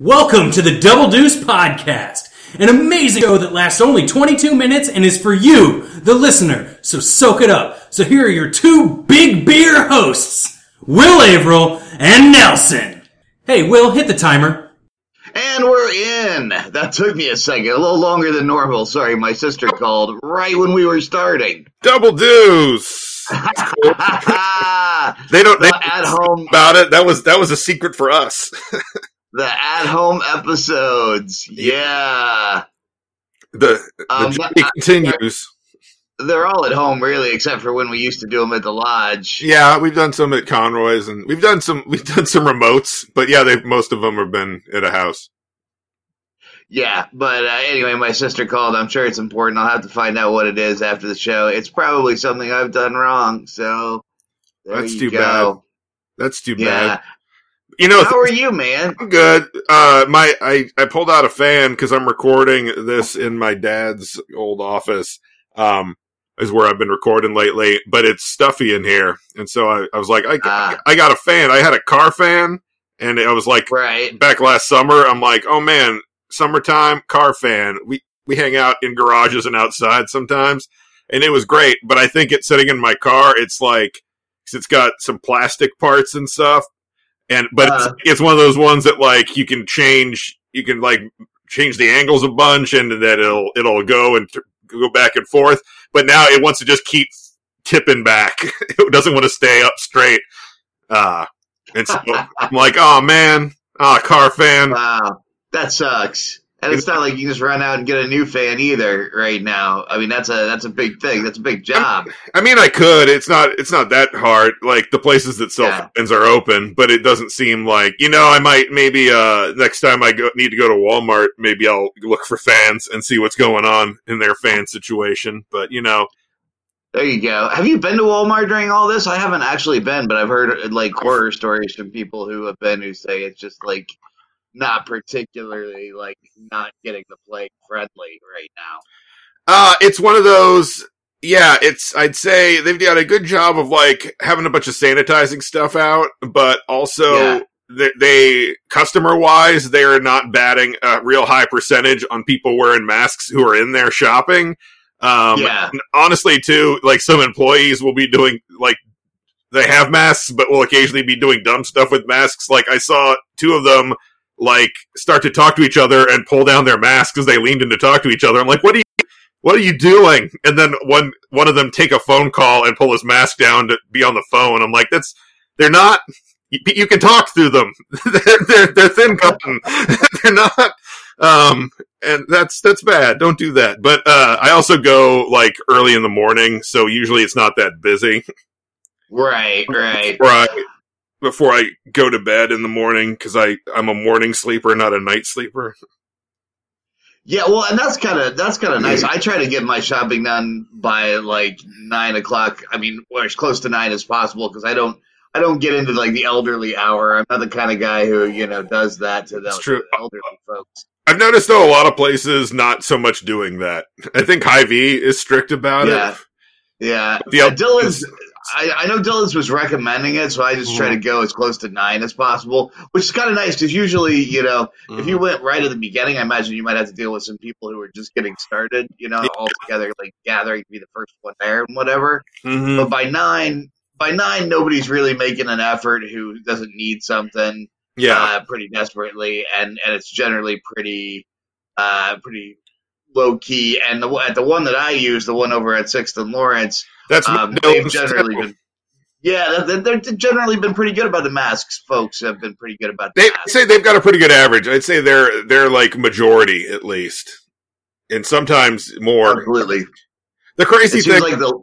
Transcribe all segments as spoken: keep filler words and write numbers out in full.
Welcome to the Double Deuce Podcast, an amazing show that lasts only twenty-two minutes and is for you, the listener, so soak it up. So here are your two big beer hosts, Will Averill and Nelson. Hey, Will, hit the timer. And we're in. That took me a second, a little longer than normal. Sorry, my sister called right when we were starting. Double Deuce. They don't, they don't at home about it. That was, that was a secret for us. The at-home episodes, yeah. The, the um, journey I, continues. They're all at home, really, except for when we used to do them at the lodge. Yeah, we've done some at Conroy's, and we've done some we've done some remotes, but yeah, they most of them have been at a house. Yeah, but uh, anyway, my sister called. I'm sure it's important. I'll have to find out what it is after the show. It's probably something I've done wrong, so there That's you too go. bad. That's too yeah. bad. You know, how are you, man? I'm good. Uh, my I, I pulled out a fan because I'm recording this in my dad's old office, um, is where I've been recording lately. But it's stuffy in here, and so I, I was like, I, ah. I got a fan. I had a car fan, and I was like, right. back last summer, I'm like, oh man, summertime car fan. We we hang out in garages and outside sometimes, and it was great. But I think it's sitting in my car. It's like cause it's got some plastic parts and stuff. And but uh, it's, it's one of those ones that like you can change, you can like change the angles a bunch, and that it'll it'll go and t- go back and forth. But now it wants to just keep tipping back. It doesn't want to stay up straight. Uh, and so I'm like, oh man, ah, oh, car fan. Wow, that sucks. And it's not like you can just run out and get a new fan either right now. I mean, that's a that's a big thing. That's a big job. I mean, I could. It's not it's not that hard. Like, the places that sell yeah. fans are open, but it doesn't seem like, you know, I might maybe uh, next time I go, need to go to Walmart, maybe I'll look for fans and see what's going on in their fan situation. But, you know. There you go. Have you been to Walmart during all this? I haven't actually been, but I've heard, like, horror stories from people who have been who say it's just, like, not particularly, like, not getting the play friendly right now. Uh, it's one of those, yeah, it's, I'd say they've done a good job of, like, having a bunch of sanitizing stuff out, but also, yeah. they, they customer-wise, they are not batting a real high percentage on people wearing masks who are in there shopping. Um, yeah. And honestly, too, like, some employees will be doing, like, they have masks, but will occasionally be doing dumb stuff with masks. Like, I saw two of them like start to talk to each other and pull down their masks as they leaned in to talk to each other. I'm like, what are you, what are you doing? And then one, one of them take a phone call and pull his mask down to be on the phone. I'm like, that's, they're not, you, you can talk through them. they're, they're, they're thin cotton. They're not, um, and that's, that's bad. Don't do that. But, uh, I also go like early in the morning. So usually it's not that busy. Right. Right. Right. Before I go to bed in the morning, because I I'm a morning sleeper, not a night sleeper. Yeah, well, and that's kind of that's kind of nice. I try to get my shopping done by like nine o'clock. I mean, or as close to nine as possible, because I don't I don't get into like the elderly hour. I'm not the kind of guy who you know does that to the, true. to the elderly folks. I've noticed though a lot of places not so much doing that. I think Hy-Vee is strict about yeah. it. Yeah, the yeah, Dylan's. I, I know Dylan's was recommending it, so I just mm-hmm. try to go as close to nine as possible, which is kind of nice because usually, you know, mm-hmm. if you went right at the beginning, I imagine you might have to deal with some people who are just getting started, you know, yeah. all together, like gathering to be the first one there and whatever. Mm-hmm. But by nine, by nine, nobody's really making an effort who doesn't need something, yeah, uh, pretty desperately, and, and it's generally pretty, uh, pretty. low key, and the at the one that I use, the one over at Sixth and Lawrence, that's um, they've generally been, yeah, they've generally been pretty good about the masks. Folks have been pretty good about. The they masks. say they've got a pretty good average. I'd say they're they're like majority at least, and sometimes more. Completely. The crazy thing, like the,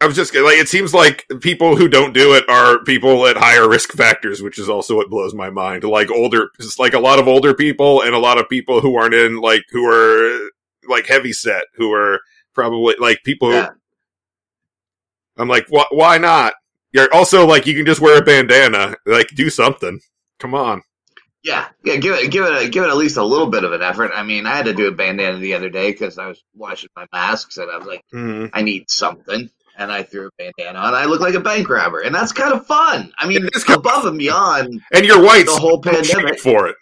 I was just like, it seems like people who don't do it are people at higher risk factors, which is also what blows my mind. Like older, it's like a lot of older people and a lot of people who aren't in like, who are like heavy set, who are probably like people. Yeah. Who, I'm like, why, why not? You're also like, you can just wear a bandana, like do something. Come on. Yeah. Yeah. Give it, give it, a, give it at least a little bit of an effort. I mean, I had to do a bandana the other day cause I was washing my masks and I was like, mm-hmm. I need something. And I threw a bandana on. I look like a bank robber, and that's kind of fun. I mean, it's above and beyond. And you're white, the whole pandemic for it.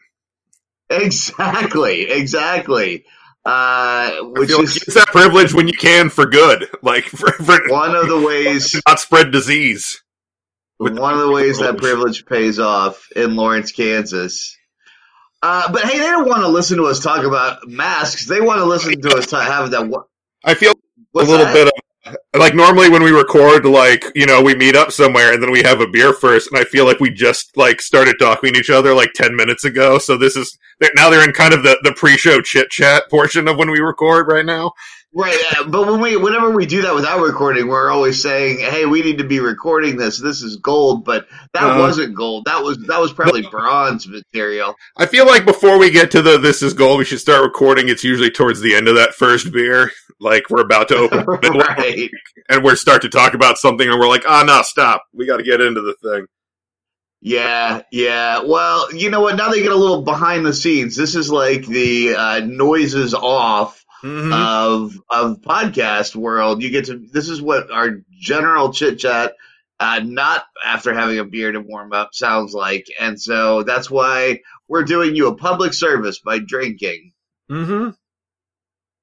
Exactly, exactly. Uh, which is like, use that privilege when you can for good. Like for, for, one of the ways not spread disease. One of the ways that privilege pays off in Lawrence, Kansas. Uh, but hey, they don't want to listen to us talk about masks. They want to listen to us talk, have that. Wh- I feel What's a little that? bit of like normally when we record, like you know, we meet up somewhere and then we have a beer first, and I feel like we just like started talking to each other like ten minutes ago. So this is now they're in kind of the, the pre-show chit chat portion of when we record right now. Right, but when we, whenever we do that without recording, we're always saying, "Hey, we need to be recording this. This is gold." But that uh, wasn't gold. That was that was probably no. bronze material. I feel like before we get to the "this is gold," we should start recording. It's usually towards the end of that first beer, like we're about to open, right. and we're start to talk about something, and we're like, "Ah, oh, no, stop! We got to get into the thing." Yeah, yeah. Well, you know what? Now they get a little behind the scenes. This is like the uh, noises off. Mm-hmm. Of of podcast world, you get to. This is what our general chit chat, uh, not after having a beer to warm up, sounds like, and so that's why we're doing you a public service by drinking. Mm-hmm.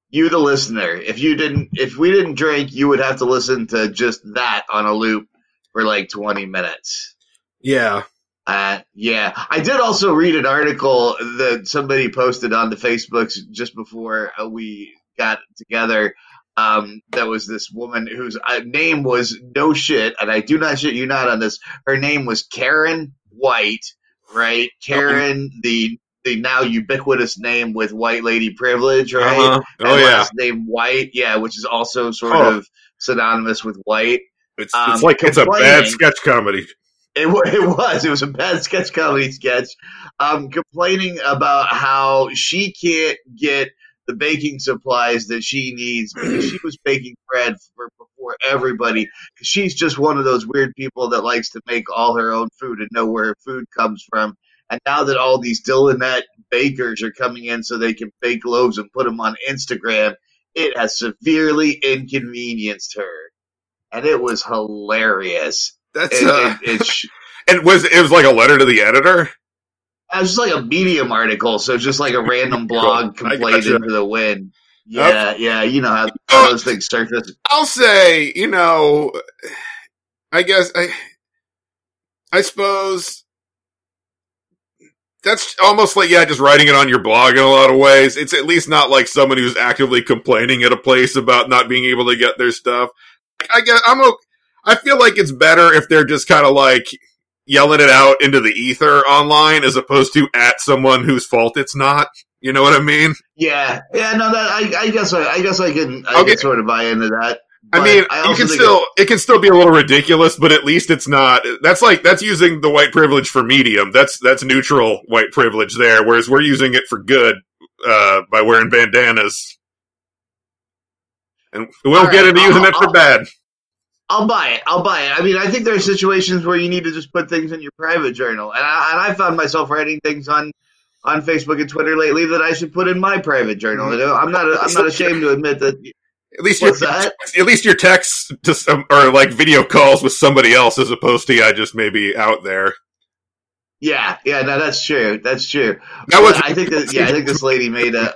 You, the listener, if you didn't, if we didn't drink, you would have to listen to just that on a loop for like twenty minutes. Yeah. Uh, yeah, I did also read an article that somebody posted on the Facebooks just before we got together. Um, that was this woman whose name was no shit, and I do not shit you not on this. Her name was Karen White, right? Karen, oh. the the now ubiquitous name with white lady privilege, right? Uh-huh. Oh and yeah, last name White, yeah, which is also sort oh. of synonymous with white. It's, um, it's like it's a bad sketch comedy. It, it was. It was a bad sketch comedy sketch, um, complaining about how she can't get the baking supplies that she needs because she was baking bread for before everybody. She's just one of those weird people that likes to make all her own food and know where her food comes from. And now that all these Dylanette bakers are coming in so they can bake loaves and put them on Instagram, it has severely inconvenienced her. And it was hilarious. That's it, uh, it, it, sh- it was it was like a letter to the editor. It was just like a Medium article, so just like a random blog cool. complained gotcha. into the wind. Yeah, yep. yeah, you know how, how those things surface. I'll say, you know, I guess I, I suppose that's almost like yeah, just writing it on your blog in a lot of ways. It's at least not like someone who's actively complaining at a place about not being able to get their stuff. I guess I'm okay. I feel like it's better if they're just kind of like yelling it out into the ether online as opposed to at someone whose fault it's not. You know what I mean? Yeah, yeah. No, that I, I guess I, I guess I can I okay. can sort of buy into that. I mean, I you can still it, it can still be a little ridiculous, but at least it's not. That's like that's using the white privilege for medium. That's that's neutral white privilege there, whereas we're using it for good uh, by wearing bandanas, and we'll right, get into I'll, using I'll, it for I'll, bad. I'll buy it. I'll buy it. I mean, I think there are situations where you need to just put things in your private journal. And I, and I found myself writing things on, on Facebook and Twitter lately that I should put in my private journal. I'm not I'm not ashamed to admit that. At least your that? at least your texts to some, or like video calls with somebody else as opposed to I just maybe out there. Yeah, yeah, no, that's true. That's true. That was I think that, yeah, I think this lady made a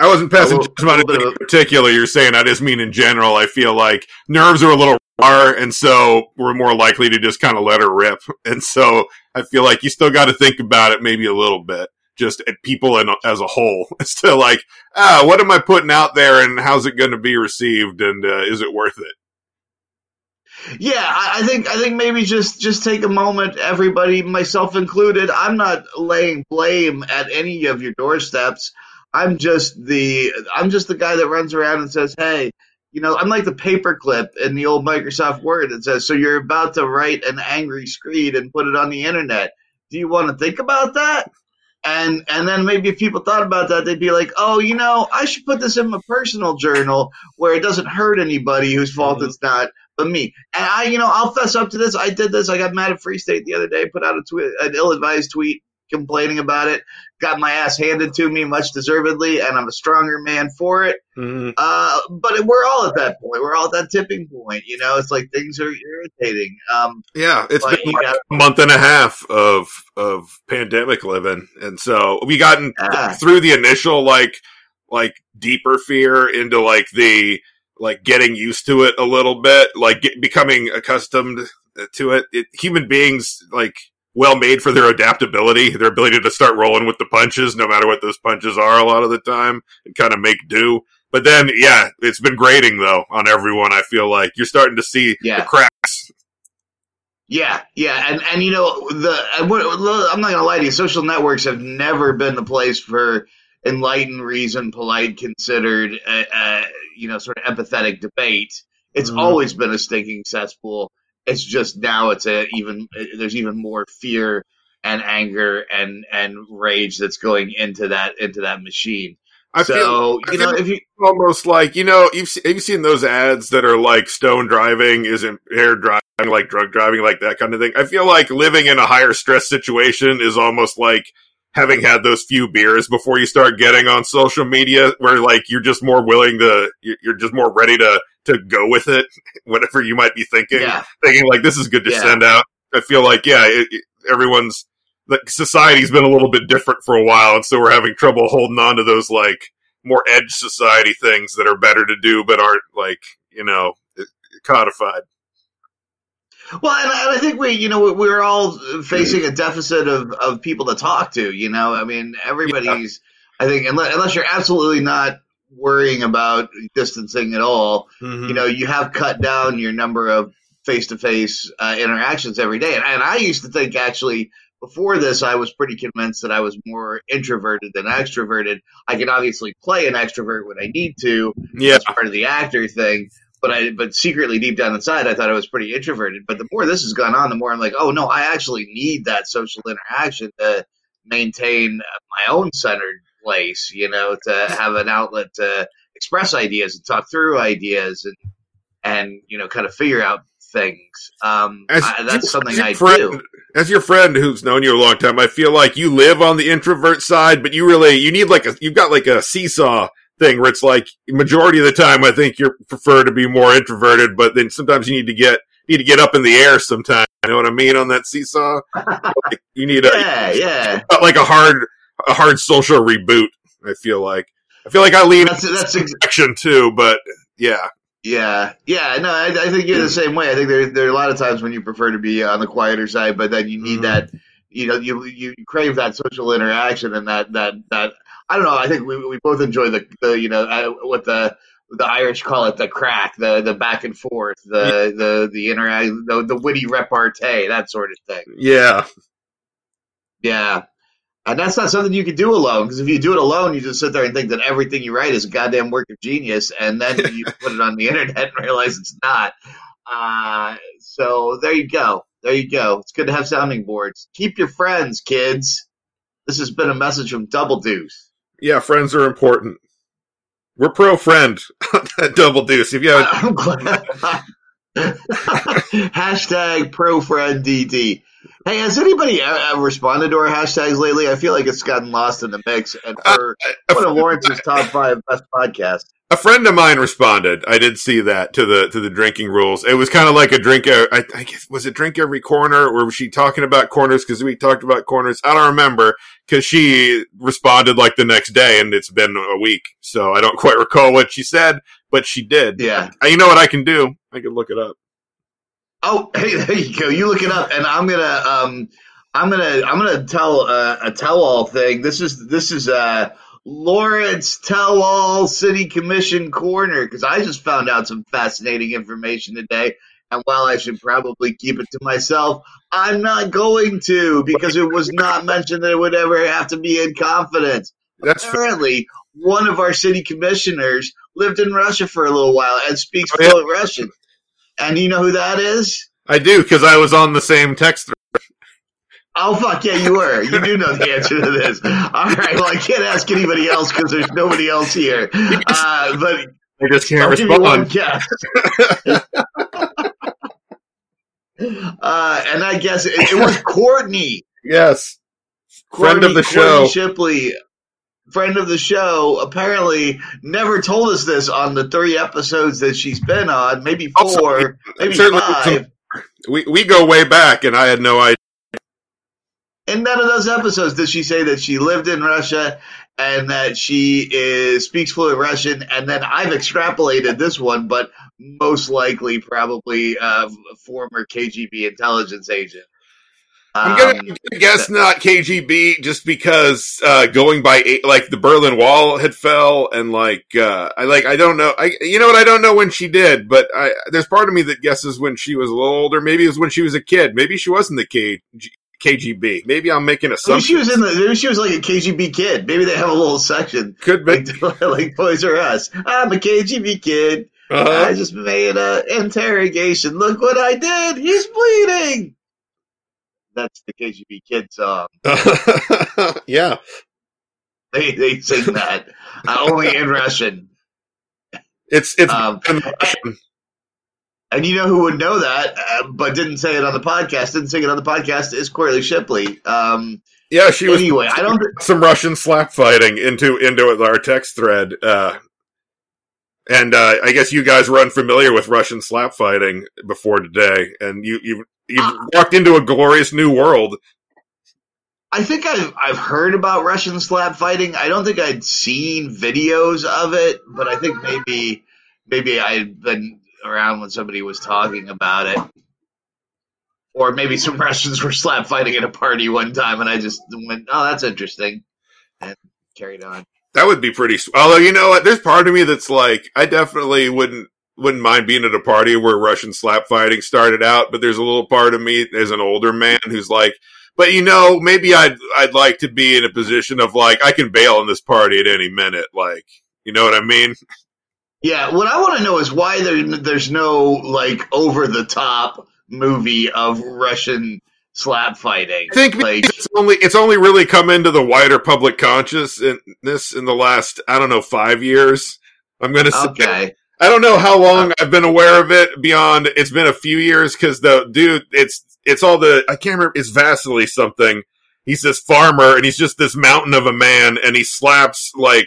I wasn't passing judgment in particular. You're saying I just mean in general. I feel like nerves are a little raw, and so we're more likely to just kind of let her rip. And so I feel like you still got to think about it maybe a little bit, just at people and as a whole. It's still like, ah, what am I putting out there, and how's it going to be received, and uh, is it worth it? Yeah, I think I think maybe just, just take a moment, everybody, myself included. I'm not laying blame at any of your doorsteps. I'm just the I'm just the guy that runs around and says, hey, you know, I'm like the paperclip in the old Microsoft Word that says, so you're about to write an angry screed and put it on the internet. Do you want to think about that? And and then maybe if people thought about that, they'd be like, oh, you know, I should put this in my personal journal where it doesn't hurt anybody whose fault it's not but me. And I, you know, I'll fess up to this. I did this. I got mad at Free State the other day, put out a tweet, an ill-advised tweet. complaining about it. Got my ass handed to me, much deservedly, and I'm a stronger man for it. Mm-hmm. Uh, but we're all at that point. We're all at that tipping point. You know, it's like things are irritating. Um, yeah, it's been like gotta, a month and a half of of pandemic living, and so we gotten yeah. through the initial like like deeper fear into like the like getting used to it a little bit, like get, becoming accustomed to it. it. Human beings like. Well made for their adaptability, their ability to start rolling with the punches, no matter what those punches are a lot of the time, and kind of make do. But then, yeah, it's been grating, though, on everyone, I feel like. You're starting to see yeah. the cracks. Yeah, yeah, and, and you know, the I'm not going to lie to you, social networks have never been the place for enlightened reason, polite, considered, uh, uh, you know, sort of empathetic debate. It's mm. always been a stinking cesspool. It's just now it's a even there's even more fear and anger and, and rage that's going into that into that machine. I so, feel, you I know, feel if you almost like, you know, you've have you seen those ads that are like stone driving is impaired driving, like drug driving, like that kind of thing. I feel like living in a higher stress situation is almost like having had those few beers before you start getting on social media, where like you're just more willing to, you're just more ready to. to go with it, whatever you might be thinking, yeah. thinking like, this is good to yeah. send out. I feel like, yeah, it, it, everyone's, like, society's been a little bit different for a while, and so we're having trouble holding on to those, like, more edge society things that are better to do, but aren't, like, you know, codified. Well, and I think we, you know, we're all facing a deficit of, of people to talk to, you know? I mean, everybody's, yeah. I think, unless, unless you're absolutely not worrying about distancing at all, mm-hmm. you know, you have cut down your number of face-to-face uh, interactions every day. And, and I used to think, actually, before this, I was pretty convinced that I was more introverted than extroverted. I can obviously play an extrovert when I need to. Yeah. That's part of the actor thing. But I, but secretly, deep down inside, I thought I was pretty introverted. But the more this has gone on, the more I'm like, oh, no, I actually need that social interaction to maintain my own centered place, you know, to have an outlet to express ideas and talk through ideas and, and you know, kind of figure out things. Um, I, that's you, something I friend, do. As your friend who's known you a long time, I feel like you live on the introvert side, but you really, you need like a, you've got like a seesaw thing where it's like majority of the time, I think you prefer to be more introverted, but then sometimes you need to get, need to get up in the air sometimes. You know what I mean? On that seesaw, like you need a, yeah, yeah. like a hard, a hard social reboot. I feel like I feel like I lean that's, that's in action too, but yeah, yeah, yeah. No, I, I think you're the same way. I think there there are a lot of times when you prefer to be on the quieter side, but then you need mm-hmm. that. You know, you you crave that social interaction and that that that. I don't know. I think we we both enjoy the, the you know I, what the the Irish call it the crack, the the back and forth, the yeah. the the interact, the, the witty repartee, that sort of thing. Yeah, yeah. And that's not something you can do alone, because if you do it alone, you just sit there and think that everything you write is a goddamn work of genius, and then you put it on the internet and realize it's not. Uh, so there you go. There you go. It's good to have sounding boards. Keep your friends, kids. This has been a message from Double Deuce. Yeah, friends are important. We're pro-friend at Double Deuce. If you haven't... I'm glad. Hashtag ProFriendDD. Hey, has anybody uh, responded to our hashtags lately? I feel like it's gotten lost in the mix. And for uh, one of Lawrence's top five best podcasts. A friend of mine responded. I did see that to the to the drinking rules. It was kind of like a drink. I, I guess was it drink every corner, or was she talking about corners? Because we talked about corners. I don't remember, because she responded like the next day, and it's been a week, so I don't quite recall what she said, but she did. Yeah. I, you know what I can do? I can look it up. Oh, hey, there you go. You look it up, and I'm gonna, um, I'm gonna, I'm gonna tell uh, a tell-all thing. This is this is uh, Lawrence Tell-All City Commission Corner, because I just found out some fascinating information today. And while I should probably keep it to myself, I'm not going to, because it was not mentioned that it would ever have to be in confidence. That's apparently one of our city commissioners lived in Russia for a little while and speaks fluent oh, yeah. Russian. And you know who that is? I do, because I was on the same text thread. Oh, fuck, yeah, you were. You do know the answer to this. All right, well, I can't ask anybody else because there's nobody else here. Uh, but I just can't I'll respond. uh, and I guess it, it was Courtney. Yes. Friend Courtney, of the show. Courtney Shipley, friend of the show, apparently never told us this on the three episodes that she's been on, maybe four, also, maybe five. We, we go way back, and I had no idea. In none of those episodes did she say that she lived in Russia and that she is speaks fluent Russian, and then I've extrapolated this one, but most likely probably a former K G B intelligence agent. I'm going um, to guess not K G B, just because uh, going by eight, like the Berlin Wall had fell, and like uh, I like I don't know, I you know what I don't know when she did, but I, there's part of me that guesses when she was a little older. Maybe it was when she was a kid. Maybe she wasn't the K G B. Maybe I'm making assumptions. Maybe she was in the. Maybe she was like a K G B kid. Maybe they have a little section. Could be like, like Toys R Us. I'm a K G B kid. Uh-huh. I just made an interrogation. Look what I did. He's bleeding. That's the K G B Kids song. Yeah. They they sing that. Uh, only in Russian. It's it's um, in Russian. And, and you know who would know that, uh, but didn't say it on the podcast, didn't sing it on the podcast, is Courtney Shipley. Um, yeah, she was anyway, I don't some Russian slap fighting into into our text thread. Uh, and uh, I guess you guys were unfamiliar with Russian slap fighting before today, and you you You've walked into a glorious new world. I think I've I've heard about Russian slap fighting. I don't think I'd seen videos of it, but I think maybe maybe I'd been around when somebody was talking about it, or maybe some Russians were slap fighting at a party one time, and I just went, "Oh, that's interesting," and carried on. That would be pretty. Although you know what, there's part of me that's like, I definitely wouldn't. Wouldn't mind being at a party where Russian slap fighting started out, but there's a little part of me as an older man who's like, but you know, maybe I'd I'd like to be in a position of like, I can bail on this party at any minute, like, you know what I mean? Yeah, what I want to know is why there there's no like over the top movie of Russian slap fighting. I think like, it's only it's only really come into the wider public consciousness in the last I don't know five years. I'm gonna say. Okay. I don't know how long I've been aware of it beyond it's been a few years because the dude, it's it's all the, I can't remember, it's Vasily something. He's this farmer and he's just this mountain of a man and he slaps like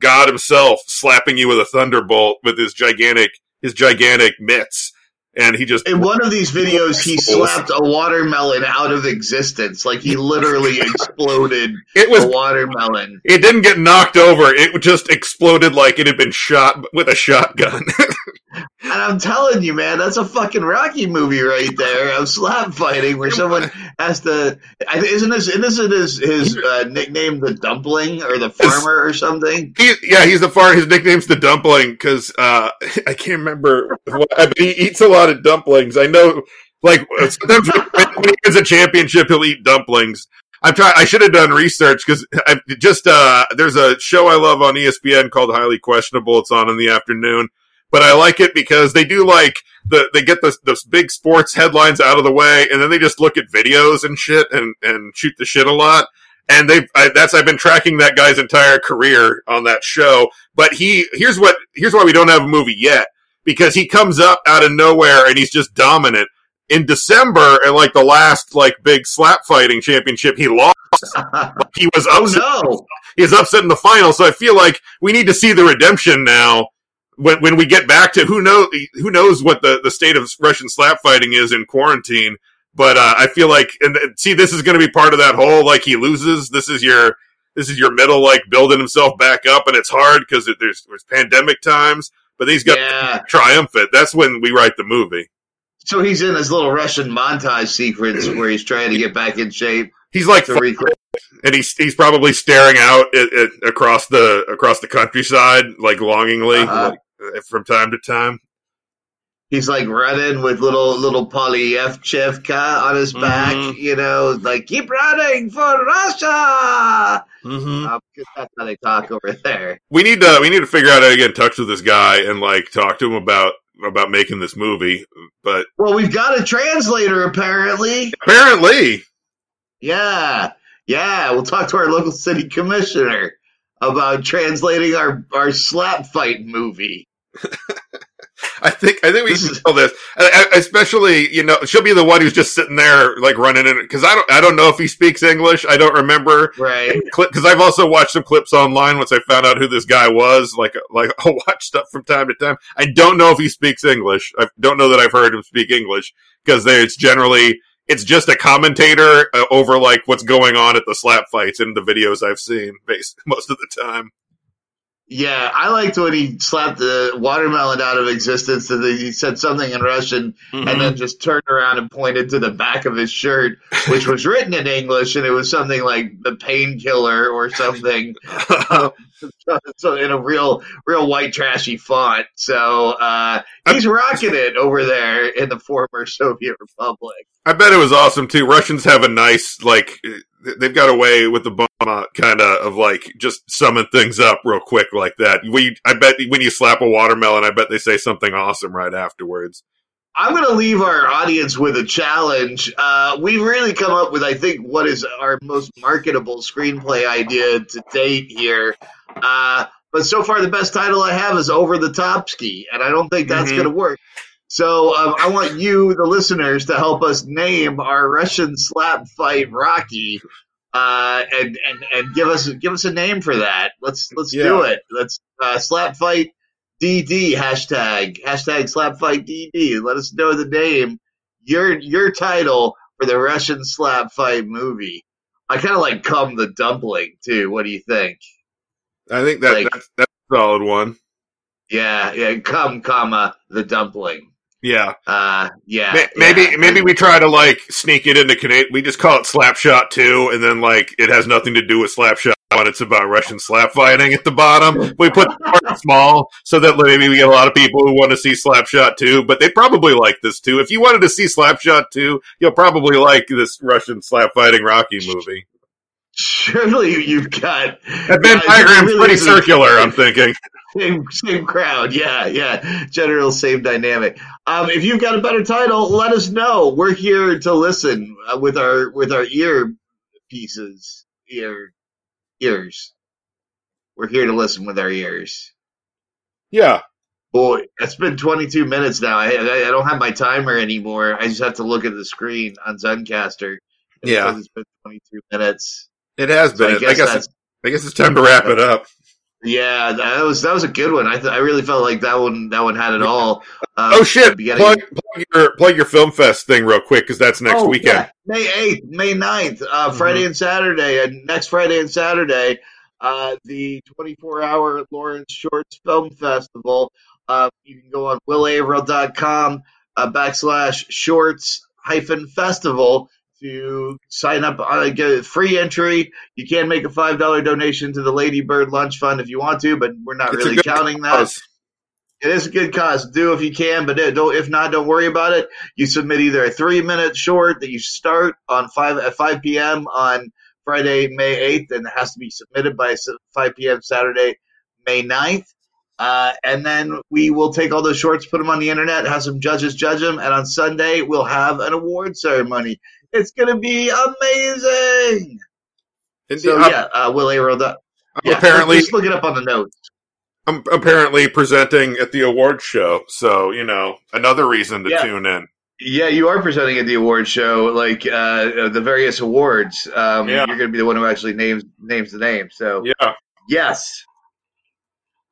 God himself slapping you with a thunderbolt with his gigantic, his gigantic mitts. And he just. In one of these videos, he slapped a watermelon out of existence. Like he literally exploded it was, a watermelon. It didn't get knocked over. It just exploded like it had been shot with a shotgun. And I'm telling you, man, that's a fucking Rocky movie right there of slap fighting where someone has to. Isn't this isn't his, his uh, nickname the Dumpling or the Farmer or something? He, yeah, he's the Farmer. His nickname's the Dumpling because uh, I can't remember. What, but he eats a lot of dumplings. I know, like, sometimes when he wins a championship, he'll eat dumplings. I'm trying, I should have done research because I just, uh, there's a show I love on E S P N called Highly Questionable. It's on in the afternoon. But I like it because they do like the they get the the big sports headlines out of the way, and then they just look at videos and shit and, and shoot the shit a lot. And they that's I've been tracking that guy's entire career on that show. But he here's what here's why we don't have a movie yet, because he comes up out of nowhere and he's just dominant. In December, at like the last like big slap fighting championship, he lost. He was upset. Oh, no. He was upset in the final. So I feel like we need to see the redemption now. When when we get back to who knows who knows what the, the state of Russian slap fighting is in quarantine, but uh, I feel like and see this is going to be part of that whole like he loses. This is your this is your middle like building himself back up, and it's hard because it, there's there's pandemic times. But he's got yeah. triumphant. That's when we write the movie. So he's in his little Russian montage sequence where he's trying to get back in shape. He's like, and he's he's probably staring out at, at, across the across the countryside like longingly. Uh-huh. Like, from time to time, he's like running with little little Polyevchevka on his back, mm-hmm. you know, like keep running for Russia. Mm-hmm. Um, that's how they talk over there. We need to we need to figure out how to get in touch with this guy and like talk to him about about making this movie. But well, we've got a translator apparently. Apparently, yeah, yeah. We'll talk to our local city commissioner about translating our our slap fight movie. I think I think we should tell this, especially, you know, she'll be the one who's just sitting there like running in it, because I don't I don't know if he speaks English. I don't remember, right? Because I've also watched some clips online once I found out who this guy was. Like like I'll watch stuff from time to time. I don't know if he speaks English. I don't know that I've heard him speak English, because it's generally it's just a commentator uh, over like what's going on at the slap fights in the videos I've seen based, most of the time. Yeah, I liked when he slapped the watermelon out of existence, and he said something in Russian, mm-hmm. and then just turned around and pointed to the back of his shirt, which was written in English, and it was something like the painkiller or something, um, so in a real, real white trashy font. So uh, he's rocking it over there in the former Soviet Republic. I bet it was awesome too. Russians have a nice like. They've got a way with the bomb kind of of like just summing things up real quick like that. We, I bet when you slap a watermelon, I bet they say something awesome right afterwards. I'm going to leave our audience with a challenge. Uh, we've really come up with, I think, what is our most marketable screenplay idea to date here. Uh, but so far, the best title I have is Over the Topski, and I don't think that's mm-hmm. going to work. So um, I want you, the listeners, to help us name our Russian slap fight Rocky, uh, and and and give us give us a name for that. Let's let's yeah. do it. Let's uh, slap fight D D hashtag hashtag slap fight D D. Let us know the name, your your title for the Russian slap fight movie. I kind of like Cum the Dumpling too. What do you think? I think that like, that's, that's a solid one. Yeah, yeah. Cum, comma the Dumpling. Yeah. Uh, yeah. Maybe yeah. maybe we try to like sneak it into Canadian. We just call it Slapshot two, and then like it has nothing to do with Slapshot, but it's about Russian slap fighting at the bottom. We put the part small so that maybe we get a lot of people who want to see Slapshot two, but they probably like this too. If you wanted to see Slapshot two, you'll probably like this Russian slap fighting Rocky movie. Surely you've got that Venn diagram's really pretty circular, I'm thinking. Same, same crowd, yeah, yeah. General same dynamic. Um, if you've got a better title, let us know. We're here to listen uh, with our with our ear pieces, ear ears. We're here to listen with our ears. Yeah, boy, it's been twenty-two minutes now. I I don't have my timer anymore. I just have to look at the screen on Zencaster. Yeah, it's been twenty-two minutes. It has been. So I guess I guess, it's, I guess it's time to wrap it up. Yeah, that was that was a good one. I th- I really felt like that one that one had it all. Um, oh shit! Plug, plug your plug your film fest thing real quick, because that's next oh, weekend. Yeah. May eighth, May ninth, uh, Friday mm-hmm. and Saturday, and next Friday and Saturday, uh, the twenty-four hour Lawrence Shorts Film Festival. Uh, you can go on will averill dot com uh, backslash shorts hyphen festival to sign up, uh, get free entry. You can make a five dollars donation to the Lady Bird Lunch Fund if you want to, but we're not it's really counting cause. that. It is a good cause. Do if you can, but don't, if not, don't worry about it. You submit either a three-minute short that you start on five at five p.m. on Friday, May eighth, and it has to be submitted by five p.m. Saturday, May ninth. Uh, and then we will take all those shorts, put them on the internet, have some judges judge them, and on Sunday we'll have an award ceremony. It's going to be amazing. Indeed. So, I'm, yeah, uh, Will Averill. I'm yeah, apparently, just look it up on the notes. I'm apparently presenting at the award show. So, you know, another reason to yeah. tune in. Yeah, you are presenting at the award show, like uh, the various awards. Um, yeah. You're going to be the one who actually names names the name. So, yeah. Yes.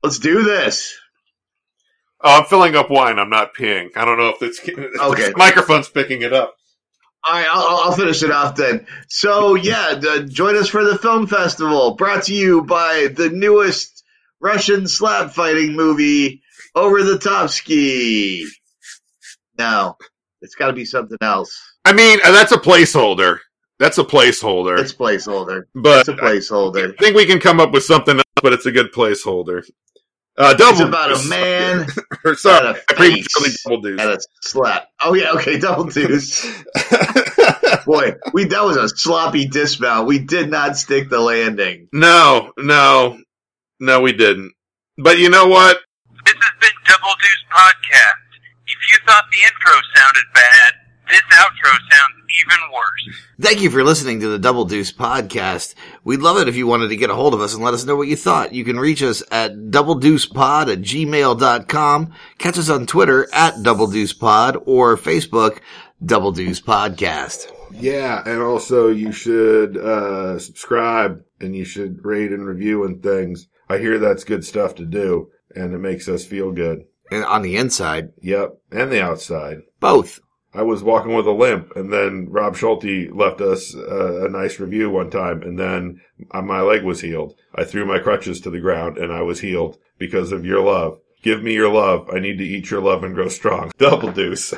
Let's do this. Oh, I'm filling up wine. I'm not peeing. I don't know if it's okay. The microphone's picking it up. All right, I'll, I'll finish it off then. So, yeah, the, join us for the film festival, brought to you by the newest Russian slap fighting movie, Over the Topski. No, it's got to be something else. I mean, that's a placeholder. That's a placeholder. It's placeholder. But it's a placeholder. I think we can come up with something else, but it's a good placeholder. Uh, double it's about deuce. A man. Or sorry, a I previously double deuce. And a slap. Oh, yeah, okay, double deuce. Boy, we that was a sloppy dismount. We did not stick the landing. No, no, no, we didn't. But you know what? This has been Double Deuce Podcast. If you thought the intro sounded bad, This outro sounds even worse. Thank you for listening to the Double Deuce podcast. We'd love it if you wanted to get a hold of us and let us know what you thought. You can reach us at doubledeucepod at gmail dot com. Catch us on Twitter at doubledeucepod or Facebook, Double Deuce Podcast. Yeah, and also you should uh, subscribe and you should rate and review and things. I hear that's good stuff to do, and it makes us feel good. And on the inside. Yep, and the outside. Both. I was walking with a limp, and then Rob Schulte left us uh, a nice review one time, and then my leg was healed. I threw my crutches to the ground, and I was healed because of your love. Give me your love. I need to eat your love and grow strong. Double Deuce.